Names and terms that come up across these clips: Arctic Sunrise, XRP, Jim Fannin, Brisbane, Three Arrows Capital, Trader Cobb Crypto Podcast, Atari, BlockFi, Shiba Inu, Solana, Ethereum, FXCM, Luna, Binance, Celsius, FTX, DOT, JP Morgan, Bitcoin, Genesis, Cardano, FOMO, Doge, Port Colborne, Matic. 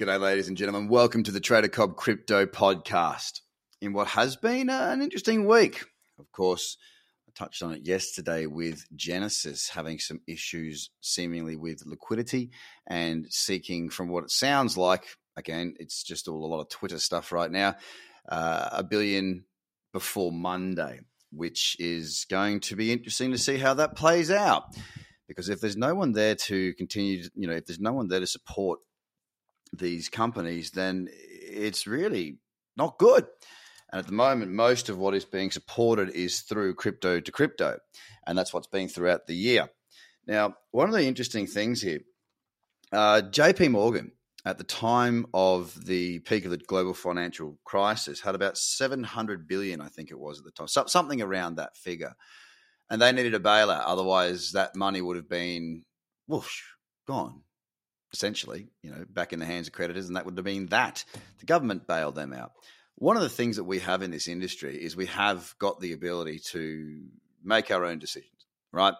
G'day, ladies and gentlemen. Welcome to the Trader Cobb Crypto Podcast. In what has been an interesting week, of course, I touched on it yesterday with Genesis having some issues seemingly with liquidity and seeking, from what it sounds like, again, it's just all a lot of Twitter stuff right now, $1 billion before Monday, which is going to be interesting to see how that plays out. Because if there's no one there to continue, if there's no one there to support these companies, then it's really not good. And at the moment, most of what is being supported is through crypto to crypto. And that's what's been throughout the year. Now, one of the interesting things here, JP Morgan, at the time of the peak of the global financial crisis, had about $700 billion, I think it was at the time, something around that figure. And they needed a bailout. Otherwise, that money would have been whoosh, gone. Essentially, back in the hands of creditors, and that would have been that. The government bailed them out. One of the things that we have in this industry is we have got the ability to make our own decisions, right?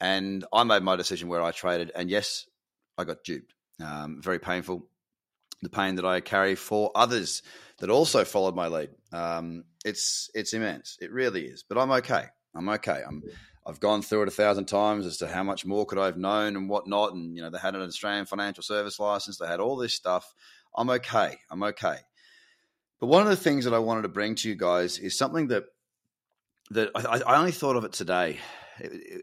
And I made my decision where I traded, and yes, I got duped. Very painful. The pain that I carry for others that also followed my lead. It's immense. It really is. But I'm okay. I've gone through it 1,000 times as to how much more could I have known and whatnot. And, they had an Australian financial service license. They had all this stuff. I'm okay. But one of the things that I wanted to bring to you guys is something that I only thought of it today.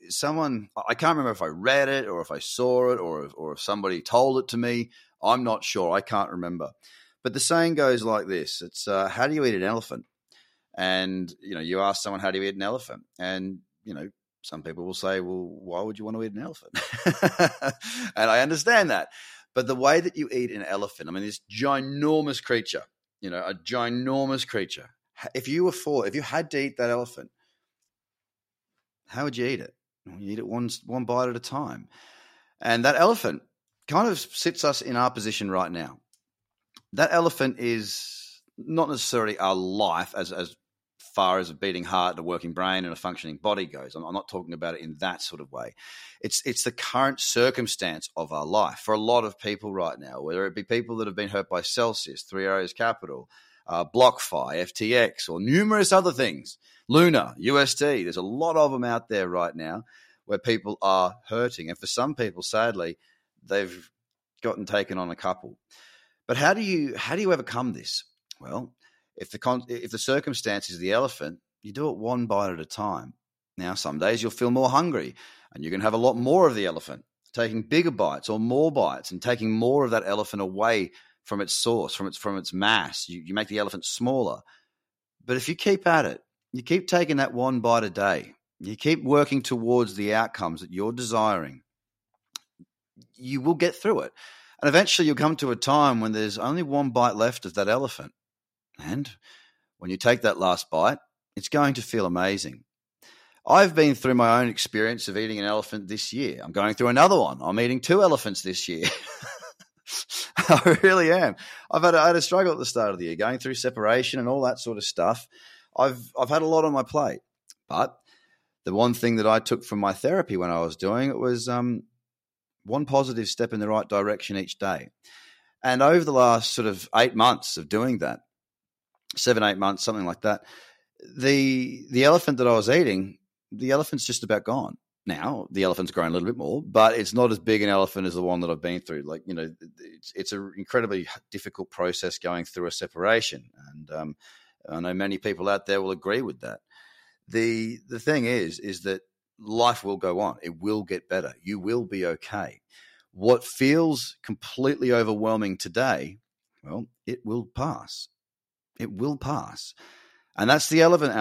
Someone, I can't remember if I read it or if I saw it or if somebody told it to me. I'm not sure. I can't remember. But the saying goes like this. It's, how do you eat an elephant? And, you ask someone, how do you eat an elephant? And, some people will say, well, why would you want to eat an elephant? And I understand that. But the way that you eat an elephant, this ginormous creature, a ginormous creature. If you had to eat that elephant, how would you eat it? You eat it one bite at a time. And that elephant kind of sits us in our position right now. That elephant is not necessarily our life as far as a beating heart, a working brain, and a functioning body goes. I'm not talking about it in that sort of way. It's the current circumstance of our life for a lot of people right now, whether it be people that have been hurt by Celsius, Three Arrows Capital, BlockFi, FTX, or numerous other things, Luna, UST. There's a lot of them out there right now where people are hurting. And for some people, sadly, they've gotten taken on a couple. But how do you overcome this? Well, if the circumstance is the elephant, you do it one bite at a time. Now, some days you'll feel more hungry and you can have a lot more of the elephant, taking bigger bites or more bites and taking more of that elephant away from its source, from its mass. You make the elephant smaller. But if you keep at it, you keep taking that one bite a day, you keep working towards the outcomes that you're desiring, you will get through it. And eventually you'll come to a time when there's only one bite left of that elephant. And when you take that last bite, it's going to feel amazing. I've been through my own experience of eating an elephant this year. I'm going through another one. I'm eating 2 elephants this year. I really am. I had a struggle at the start of the year, going through separation and all that sort of stuff. I've had a lot on my plate. But the one thing that I took from my therapy when I was doing it was one positive step in the right direction each day. And over the last sort of 8 months of doing that, 7-8 months, something like that, the elephant that I was eating, the elephant's just about gone. Now, the elephant's grown a little bit more, but it's not as big an elephant as the one that I've been through. It's an incredibly difficult process going through a separation. And I know many people out there will agree with that. The thing is that life will go on. It will get better. You will be okay. What feels completely overwhelming today, well, it will pass. It will pass. And that's the elephant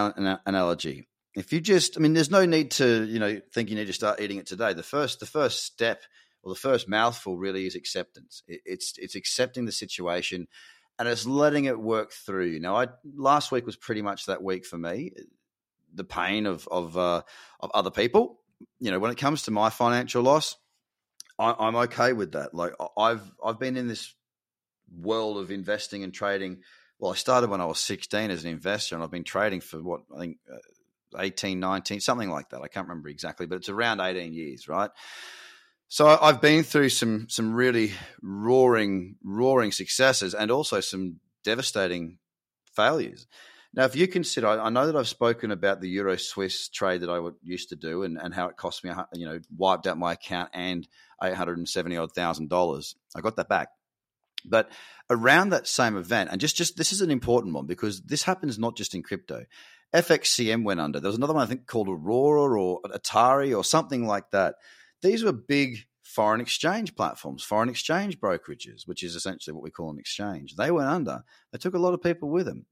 analogy. If you there's no need to, think you need to start eating it today. The first step or the first mouthful really is acceptance. It's accepting the situation and it's letting it work through you. Now, last week was pretty much that week for me, the pain of other people. When it comes to my financial loss, I'm okay with that. Like I've been in this world of investing and trading. Well, I started when I was 16 as an investor and I've been trading for 18, 19, something like that. I can't remember exactly, but it's around 18 years, right? So I've been through some really roaring successes and also some devastating failures. Now, if you consider, I know that I've spoken about the Euro-Swiss trade that I used to do and how it cost me, you know, wiped out my account and $870,000. I got that back. But around that same event, and just this is an important one because this happens not just in crypto. FXCM went under. There was another one I think called Aurora or Atari or something like that. These were big foreign exchange platforms, foreign exchange brokerages, which is essentially what we call an exchange. They went under. They took a lot of people with them.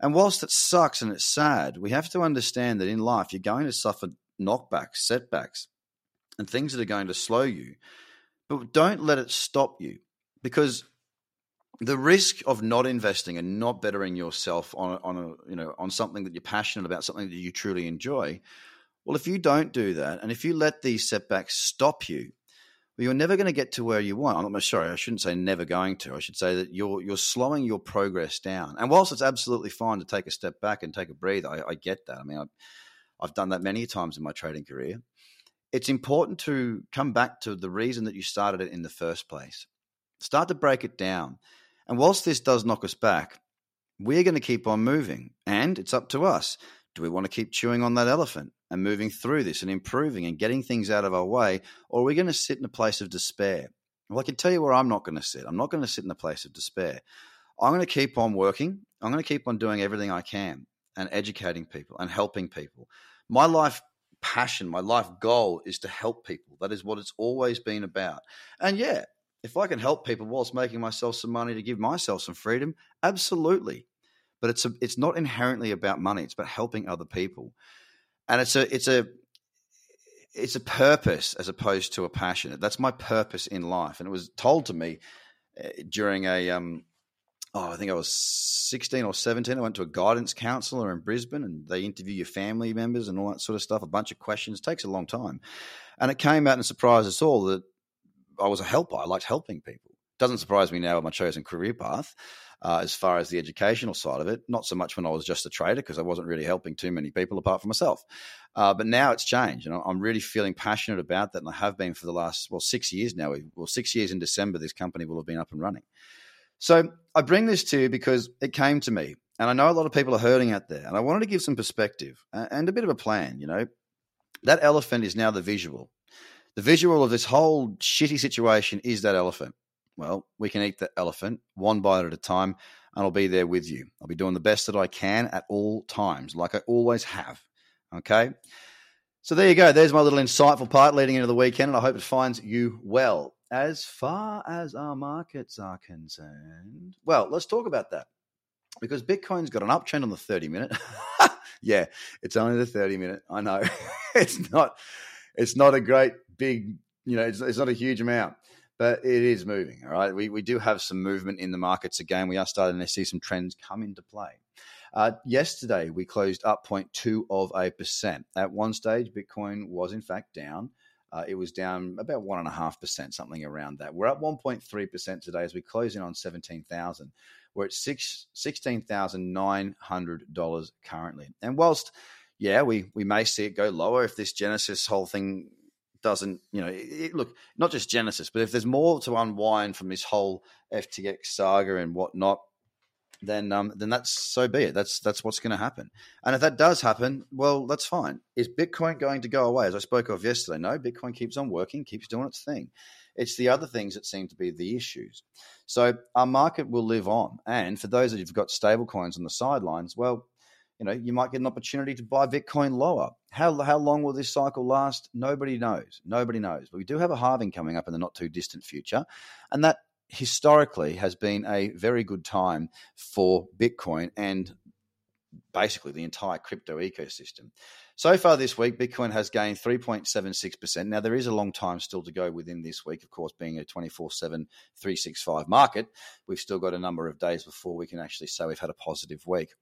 And whilst it sucks and it's sad, we have to understand that in life you're going to suffer knockbacks, setbacks, and things that are going to slow you. But don't let it stop you, because the risk of not investing and not bettering yourself on something that you're passionate about, something that you truly enjoy. Well, if you don't do that, and if you let these setbacks stop you, well, you're never going to get to where you want. I'm not sure. I shouldn't say never going to. I should say that you're slowing your progress down. And whilst it's absolutely fine to take a step back and take a breather, I get that. I mean, I've done that many times in my trading career. It's important to come back to the reason that you started it in the first place. Start to break it down. And whilst this does knock us back, we're going to keep on moving, and it's up to us. Do we want to keep chewing on that elephant and moving through this and improving and getting things out of our way, or are we going to sit in a place of despair? Well, I can tell you where I'm not going to sit. I'm not going to sit in a place of despair. I'm going to keep on working. I'm going to keep on doing everything I can and educating people and helping people. My life passion, my life goal is to help people. That is what it's always been about. And yeah, if I can help people whilst making myself some money to give myself some freedom, absolutely. But it's not inherently about money. It's about helping other people, and it's a purpose as opposed to a passion. That's my purpose in life, and it was told to me during a I think I was 16 or 17. I went to a guidance counsellor in Brisbane, and they interview your family members and all that sort of stuff. A bunch of questions, it takes a long time, and it came out and surprised us all that I was a helper. I liked helping people. Doesn't surprise me now with my chosen career path. As far as the educational side of it, not so much when I was just a trader because I wasn't really helping too many people apart from myself. But now it's changed, and I'm really feeling passionate about that, and I have been for the last 6 years now. 6 years in December, this company will have been up and running. So I bring this to you because it came to me, and I know a lot of people are hurting out there, and I wanted to give some perspective and a bit of a plan. You know, that elephant is now the visual. The visual of this whole shitty situation is that elephant. Well, we can eat the elephant one bite at a time, and I'll be there with you. I'll be doing the best that I can at all times, like I always have, okay? So there you go. There's my little insightful part leading into the weekend, and I hope it finds you well. As far as our markets are concerned, well, let's talk about that because Bitcoin's got an uptrend on the 30-minute. Yeah, it's only the 30-minute. I know. It's not a great big, it's not a huge amount. But it is moving, all right? We do have some movement in the markets again. We are starting to see some trends come into play. Yesterday, we closed up 0.2%. At one stage, Bitcoin was, in fact, down. It was down about 1.5%, something around that. We're up 1.3% today as we close in on $17,000. We're at $16,900 currently. And whilst, yeah, we may see it go lower if this Genesis whole thing doesn't, look, not just Genesis, but if there's more to unwind from this whole FTX saga and whatnot, then that's so be it. That's what's going to happen. And if that does happen, well, that's fine. Is Bitcoin going to go away? As I spoke of yesterday, no, Bitcoin keeps on working, keeps doing its thing. It's the other things that seem to be the issues. So our market will live on. And for those that have got stable coins on the sidelines, well, you might get an opportunity to buy Bitcoin lower. How long will this cycle last? Nobody knows. But we do have a halving coming up in the not too distant future. And that historically has been a very good time for Bitcoin and basically the entire crypto ecosystem. So far this week, Bitcoin has gained 3.76%. Now, there is a long time still to go within this week, of course, being a 24/7, 365 market. We've still got a number of days before we can actually say we've had a positive week.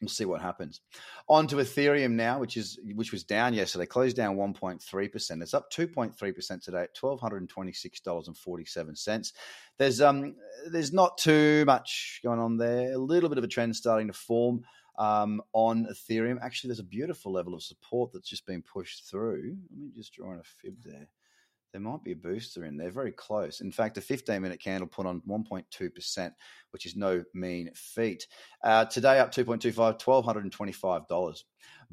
We'll see what happens. On to Ethereum now, which was down yesterday, closed down 1.3%. It's up 2.3% today at $1,226.47. There's not too much going on there. A little bit of a trend starting to form on Ethereum. Actually, there's a beautiful level of support that's just been pushed through. Let me just draw in a fib there. there might be a booster in there, very close. In fact, a 15-minute candle put on 1.2%, which is no mean feat. Today up 2.25, $1,225.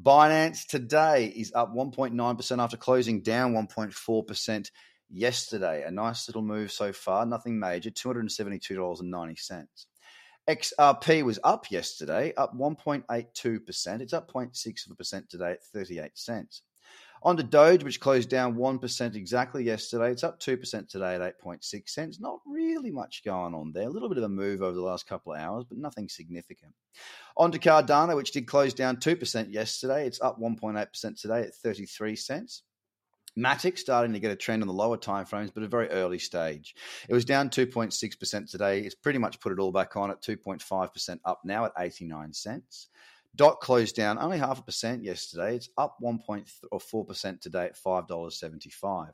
Binance today is up 1.9% after closing down 1.4% yesterday. A nice little move so far, nothing major, $272.90. XRP was up yesterday, up 1.82%. It's up 0.6% today at 38 cents. On to Doge, which closed down 1% exactly yesterday. It's up 2% today at 8.6 cents. Not really much going on there. A little bit of a move over the last couple of hours, but nothing significant. On to Cardano, which did close down 2% yesterday. It's up 1.8% today at 33 cents. Matic starting to get a trend on the lower timeframes, but a very early stage. It was down 2.6% today. It's pretty much put it all back on at 2.5% up now at 89 cents. DOT closed down only 0.5% yesterday. It's up 1.4% today at $5.75.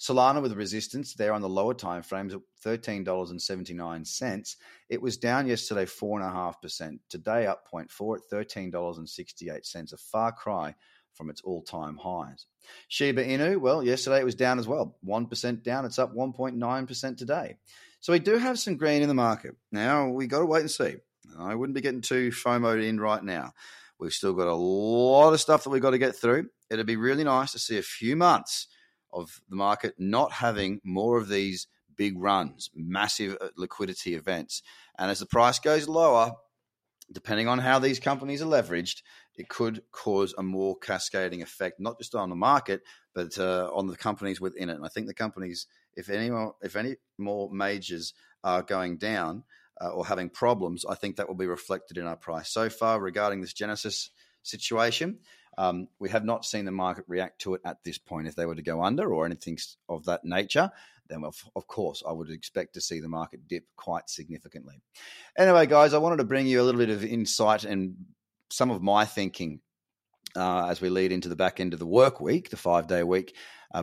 Solana with resistance there on the lower time frames at $13.79. It was down yesterday 4.5%. Today up 0.4 at $13.68. A far cry from its all-time highs. Shiba Inu, well, yesterday it was down as well. 1% down. It's up 1.9% today. So we do have some green in the market. Now we got to wait and see. I wouldn't be getting too FOMO'd in right now. We've still got a lot of stuff that we've got to get through. It'd be really nice to see a few months of the market not having more of these big runs, massive liquidity events. And as the price goes lower, depending on how these companies are leveraged, it could cause a more cascading effect, not just on the market, but on the companies within it. And I think the companies, if any more majors are going down, or having problems, I think that will be reflected in our price. So far, regarding this Genesis situation, we have not seen the market react to it at this point. If they were to go under or anything of that nature, then of course I would expect to see the market dip quite significantly. Anyway, guys, I wanted to bring you a little bit of insight and some of my thinking as we lead into the back end of the work week, the 5-day week,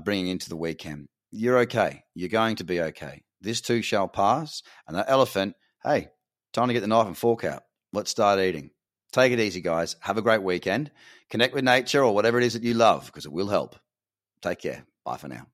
bringing into the weekend. You're okay. You're going to be okay. This too shall pass, and that elephant. Hey, time to get the knife and fork out. Let's start eating. Take it easy, guys. Have a great weekend. Connect with nature or whatever it is that you love, because it will help. Take care. Bye for now.